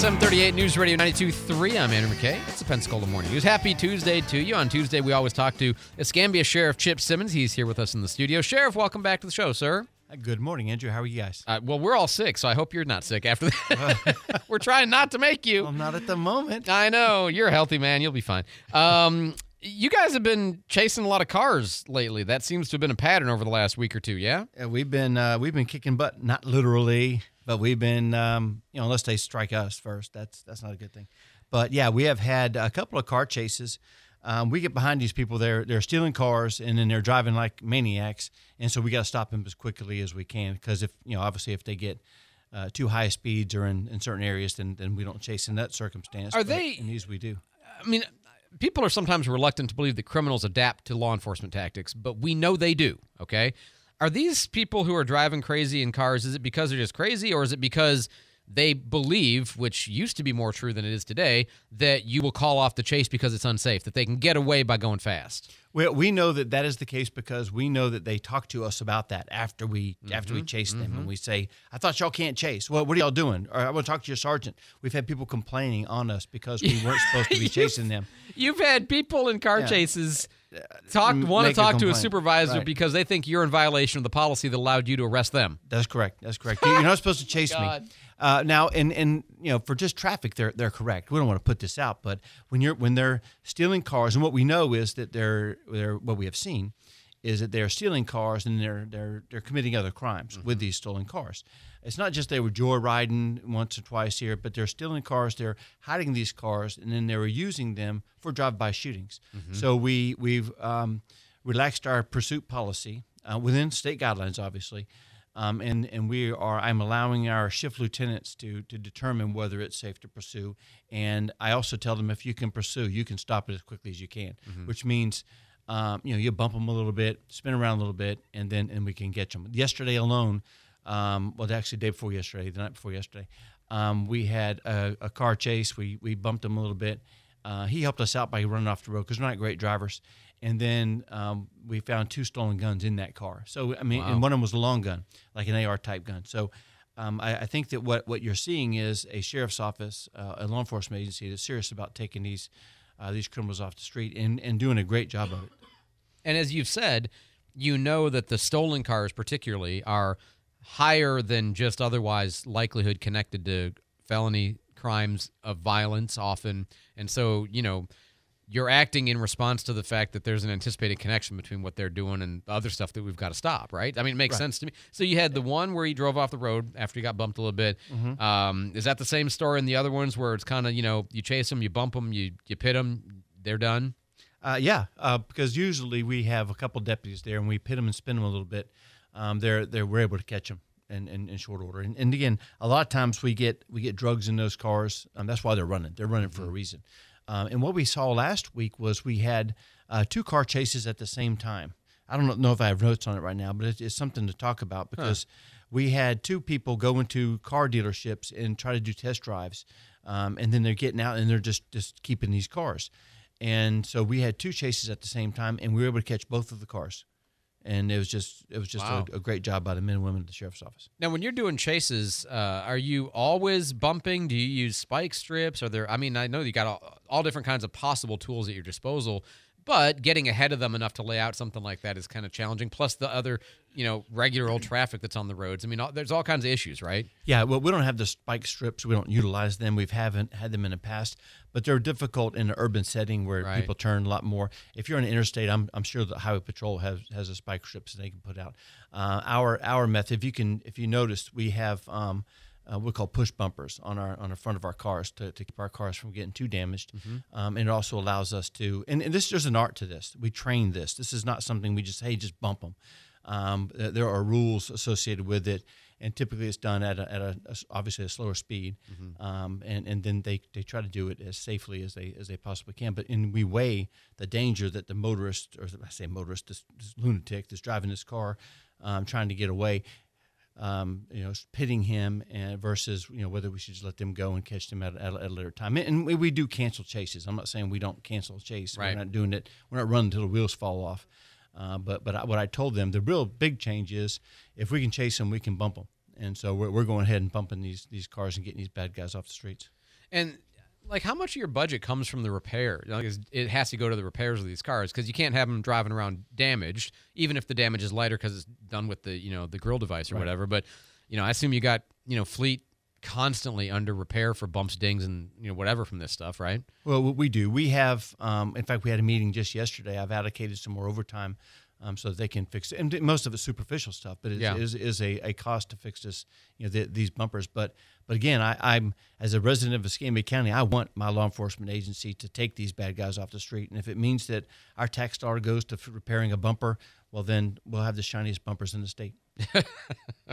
738 News Radio 92.3. I'm Andrew McKay. It's the Pensacola Morning News. Happy Tuesday to you. On Tuesday, we always talk to Escambia Sheriff Chip Simmons. He's here with us in the studio. Sheriff, welcome back to the show, sir. Good morning, Andrew. How are you guys? Well, we're all sick, so I hope you're not sick after that. We're trying not to make you. Well, not at the moment. I know. You're a healthy man. You'll be fine. You guys have been chasing a lot of cars lately. That seems to have been a pattern over the last week or two, yeah? Yeah, we've been kicking butt, not literally, but we've been, unless they strike us first, that's not a good thing. But, yeah, we have had a couple of car chases. We get behind these people, they're stealing cars, and then they're driving like maniacs, and so we got to stop them as quickly as we can because if they get too high speeds or in certain areas, then we don't chase in that circumstance. In these we do. I mean, people are sometimes reluctant to believe that criminals adapt to law enforcement tactics, but we know they do, okay? Are these people who are driving crazy in cars, is it because they're just crazy, or is it because they believe, which used to be more true than it is today, that you will call off the chase because it's unsafe, that they can get away by going fast? Well, we know that is the case because we know that they talk to us about that after we chase them. And we say, I thought y'all can't chase. Well, what are y'all doing? Or I want to talk to your sergeant. We've had people complaining on us because we weren't supposed to be chasing them. You've had people in car chases want to talk to a supervisor because they think you're in violation of the policy that allowed you to arrest them. That's correct. You're not supposed to chase me. Now, for just traffic, they're correct. We don't want to put this out, but when they're stealing cars, and what we know is that what we have seen is that they're stealing cars and they're committing other crimes with these stolen cars. It's not just they were joyriding once or twice here, but they're stealing cars, they're hiding these cars, and then they were using them for drive-by shootings. So we've relaxed our pursuit policy within state guidelines, obviously. I'm allowing our shift lieutenants to determine whether it's safe to pursue. And I also tell them if you can pursue, you can stop it as quickly as you can, which means, you bump them a little bit, spin around a little bit, and then we can get them. Yesterday alone, the day before yesterday, the night before yesterday, we had a car chase. We bumped him a little bit. He helped us out by running off the road because we're not great drivers. And then we found two stolen guns in that car. So, and one of them was a long gun, like an AR-type gun. So I think that what you're seeing is a sheriff's office, a law enforcement agency that's serious about taking these criminals off the street and doing a great job of it. And as you've said, you know that the stolen cars particularly are higher than just otherwise likelihood connected to felony crimes of violence often. And so, you're acting in response to the fact that there's an anticipated connection between what they're doing and the other stuff that we've got to stop, right? I mean, it makes sense to me. So you had the one where he drove off the road after he got bumped a little bit. Is that the same story in the other ones where it's kind of, you chase them, you bump them, you pit them, they're done? Because usually we have a couple deputies there, and we pit them and spin them a little bit. We're able to catch them in short order. And again, a lot of times we get drugs in those cars. That's why they're running. They're running for a reason. And what we saw last week was we had two car chases at the same time. I don't know if I have notes on it right now, but it's something to talk about because we had two people go into car dealerships and try to do test drives, and then they're getting out and they're just keeping these cars. And so we had two chases at the same time, and we were able to catch both of the cars. And it was just a great job by the men and women of the sheriff's office. Now, when you're doing chases, are you always bumping? Do you use spike strips? Are there? I mean, I know you got all different kinds of possible tools at your disposal, but getting ahead of them enough to lay out something like that is kind of challenging. Plus the other, regular old traffic that's on the roads. I mean, there's all kinds of issues, right? Yeah. Well, we don't have the spike strips. We don't utilize them. We haven't had them in the past, but they're difficult in an urban setting where people turn a lot more. If you're on an interstate, I'm sure the highway patrol has a spike strips that they can put out. Our method, if you notice, we have we call push bumpers on the front of our cars to keep our cars from getting too damaged. And it also allows us to, and this, there's an art to this. We train this. This is not something we just, hey, just bump them. There are rules associated with it. And typically it's done at a obviously a slower speed. And then they try to do it as safely as they possibly can. But we weigh the danger that the motorist, or I say motorist, this lunatic that's driving this car, trying to get away, pitting him and versus, whether we should just let them go and catch them at a later time. And we do cancel chases. I'm not saying we don't cancel chase. Right. We're not doing it. We're not running until the wheels fall off. But what I told them, the real big change is if we can chase them, we can bump them. And so we're going ahead and bumping these cars and getting these bad guys off the streets. And like, how much of your budget comes from the repair? Like, it has to go to the repairs of these cars because you can't have them driving around damaged, even if the damage is lighter because it's done with the, you know, the grill device or right. whatever. But, you know, I assume you got, you know, fleet constantly under repair for bumps, dings, and, you know, whatever from this stuff, right? Well, we do. We have, in fact, we had a meeting just yesterday. I've allocated some more overtime so that they can fix it. And most of it's superficial stuff, but it yeah. is a cost to fix this, you know, these bumpers. But again, I'm as a resident of Escambia County, I want my law enforcement agency to take these bad guys off the street. And if it means that our tax dollar goes to repairing a bumper, well, then we'll have the shiniest bumpers in the state.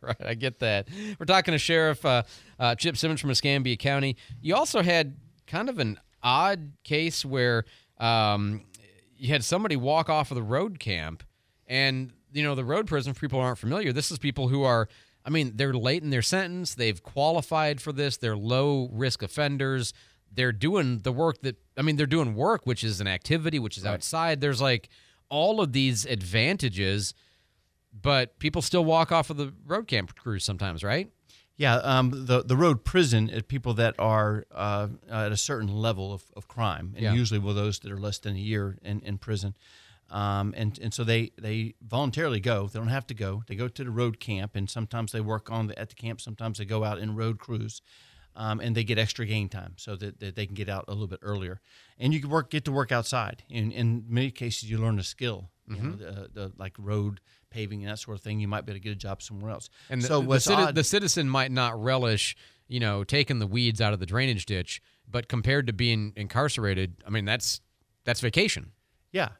Right, I get that. We're talking to Sheriff Chip Simmons from Escambia County. You also had kind of an odd case where you had somebody walk off of the road camp. And, you know, the road prison, for people who aren't familiar, this is people who are, I mean, they're late in their sentence. They've qualified for this. They're low-risk offenders. They're doing the work that, I mean, they're doing work, which is an activity, which is right. outside. There's, like, all of these advantages, but people still walk off of the road camp crews sometimes, right? Yeah, the road prison is people that are at a certain level of crime, and yeah. usually well, those that are less than a year in prison. And so they voluntarily go. They don't have to go. They go to the road camp, and sometimes they work on at the camp. Sometimes they go out in road crews, and they get extra game time so that they can get out a little bit earlier. And you can get to work outside. In many cases, you learn a skill, you mm-hmm. know, the like road paving and that sort of thing. You might be able to get a job somewhere else. And so the citizen might not relish, you know, taking the weeds out of the drainage ditch, but compared to being incarcerated, I mean, that's vacation. Yeah.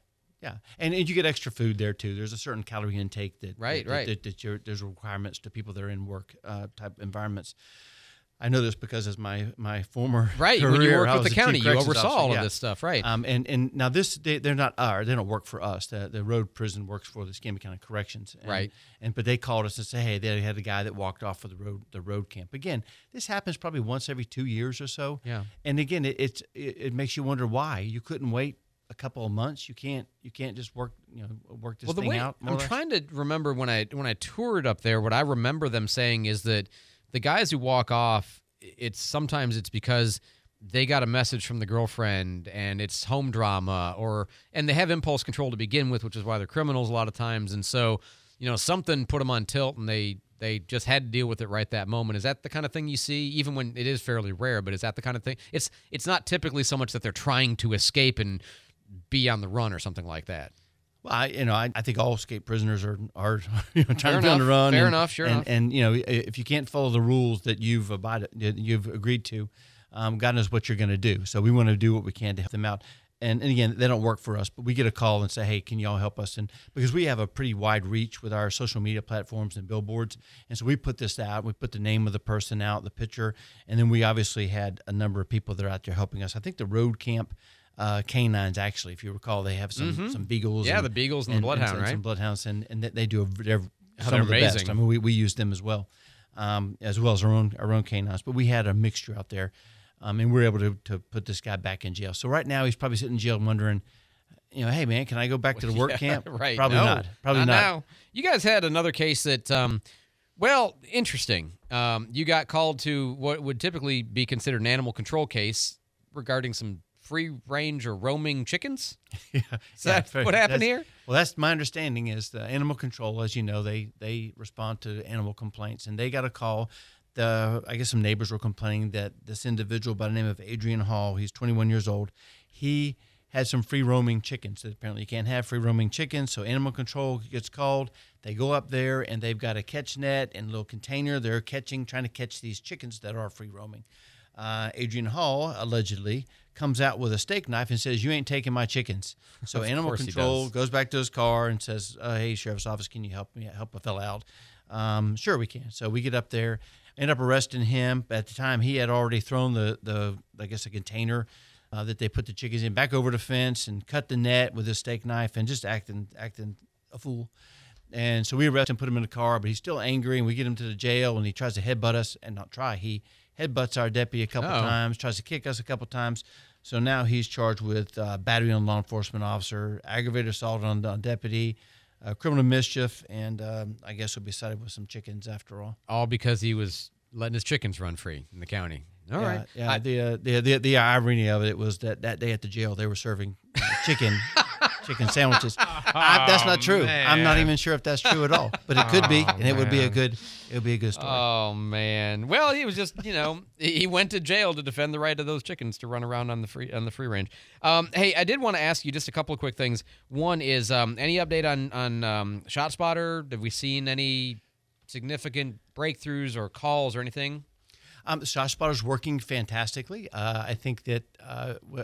Yeah, and you get extra food there, too. There's a certain calorie intake that there's requirements to people that are in work-type environments. I know this because as my former right, career, when you worked with the county, you oversaw all yeah. of this stuff, right? And now they're not ours. They don't work for us. The road prison works for the Skamania County Corrections. And, right. But they called us and said, hey, they had a guy that walked off for the road camp. Again, this happens probably once every 2 years or so. Yeah. And again, it makes you wonder why you couldn't wait a couple of months. You can't just work this thing out. I'm trying to remember when I toured up there, what I remember them saying is that the guys who walk off, it's sometimes because they got a message from the girlfriend and it's home drama, and they have impulse control to begin with, which is why they're criminals a lot of times. And so, you know, something put them on tilt and they just had to deal with it right that moment. Is that the kind of thing you see, even when it is fairly rare, but is that the kind of thing? It's not typically so much that they're trying to escape and be on the run or something like that. Well, I think all escape prisoners are trying to be on the run. Fair enough, sure enough. And you know, if you can't follow the rules that you've agreed to, God knows what you're going to do. So we want to do what we can to help them out. And again, they don't work for us, but we get a call and say, hey, can y'all help us? And because we have a pretty wide reach with our social media platforms and billboards. And so we put this out, we put the name of the person out, the picture, and then we obviously had a number of people that are out there helping us. I think the road camp canines, actually, if you recall, they have some beagles. Yeah, the beagles and the bloodhound, right? Some bloodhounds, and they do. They're amazing. Of the best. I mean, we use them as well as our own canines. But we had a mixture out there, and we were able to put this guy back in jail. So right now he's probably sitting in jail wondering, you know, hey man, can I go back to the work camp? Right? Probably not. Probably not. Now. You guys had another case that, interesting. You got called to what would typically be considered an animal control case regarding some free-range or roaming chickens? Yeah. Is that what happened here? Well, that's my understanding is the animal control, as you know, they respond to animal complaints, and they got a call. I guess some neighbors were complaining that this individual by the name of Adrian Hall, he's 21 years old, he had some free-roaming chickens. Apparently you can't have free-roaming chickens, so animal control gets called. They go up there, and they've got a catch net and a little container. They're trying to catch these chickens that are free-roaming. Adrian Hall, allegedly, comes out with a steak knife and says, you ain't taking my chickens. So animal control goes back to his car and says, hey, Sheriff's Office, can you help a fella out? Sure we can. So we get up there, end up arresting him. At the time, he had already thrown the container that they put the chickens in back over the fence and cut the net with a steak knife and just acting a fool. And so we arrest him, put him in the car, but he's still angry, and we get him to the jail, and he tries to headbutt us. And not try, he headbutts our deputy a couple times, tries to kick us a couple times. So now he's charged with battery on law enforcement officer, aggravated assault on deputy, criminal mischief, and I guess he'll be cited with some chickens after all. All because he was letting his chickens run free in the county. All right. Yeah, the irony of it was that that day at the jail, they were serving chicken sandwiches. That's not true. Man. I'm not even sure if that's true at all, but it could be, and it would be a good story. Oh man. Well, he was just, he went to jail to defend the right of those chickens to run around on the free range. Hey, I did want to ask you just a couple of quick things. One is, any update on Shot Spotter? Have we seen any significant breakthroughs or calls or anything? Shot Spotter's working fantastically. I think that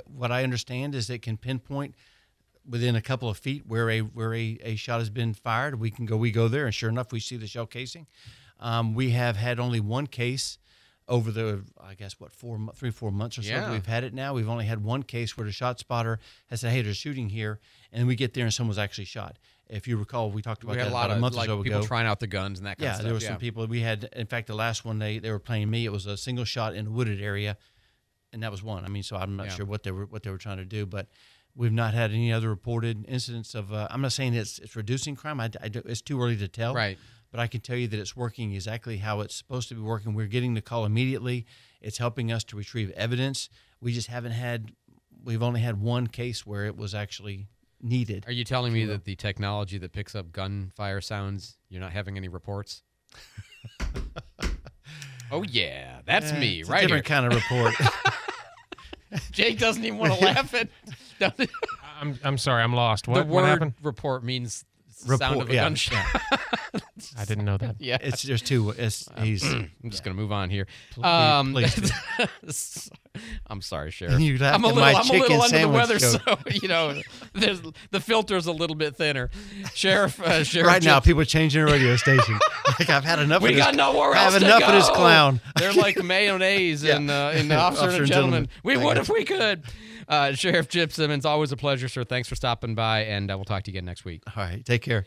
what I understand is it can pinpoint within a couple of feet where a shot has been fired. We go there, and sure enough, we see the shell casing. We have had only one case over the, 4 months or so. Yeah. We've had it now. We've only had one case where the Shot Spotter has said, "Hey, there's shooting here," and we get there and someone's actually shot. If you recall, we talked about that a month or so ago. People trying out the guns and that kind of stuff. Yeah, there were some people. We had, in fact, the last one they were playing me. It was a single shot in a wooded area, and that was one. I mean, so I'm not sure what they were trying to do, but we've not had any other reported incidents of. I'm not saying it's reducing crime. It's too early to tell. Right. But I can tell you that it's working exactly how it's supposed to be working. We're getting the call immediately. It's helping us to retrieve evidence. We just haven't had. We've only had one case where it was actually needed. Are you telling me that the technology that picks up gunfire sounds, you're not having any reports? Oh yeah, that's me, it's right? A different kind of report. Jake doesn't even want to laugh at. I'm sorry, I'm lost. What happened? Report means sound of a gunshot. Yeah. I didn't know that. Yeah, it's just too. I'm just gonna move on here. Please. I'm sorry, Sheriff. I'm a little under the weather, so the filter's a little bit thinner. Sheriff. Right now, people are changing the radio station. Like I've had enough. We got nowhere else to go. I have enough of this clown. They're like mayonnaise in the Officer and Gentleman. We would if we could. Sheriff Chip Simmons, always a pleasure, sir. Thanks for stopping by, and we'll talk to you again next week. All right, take care.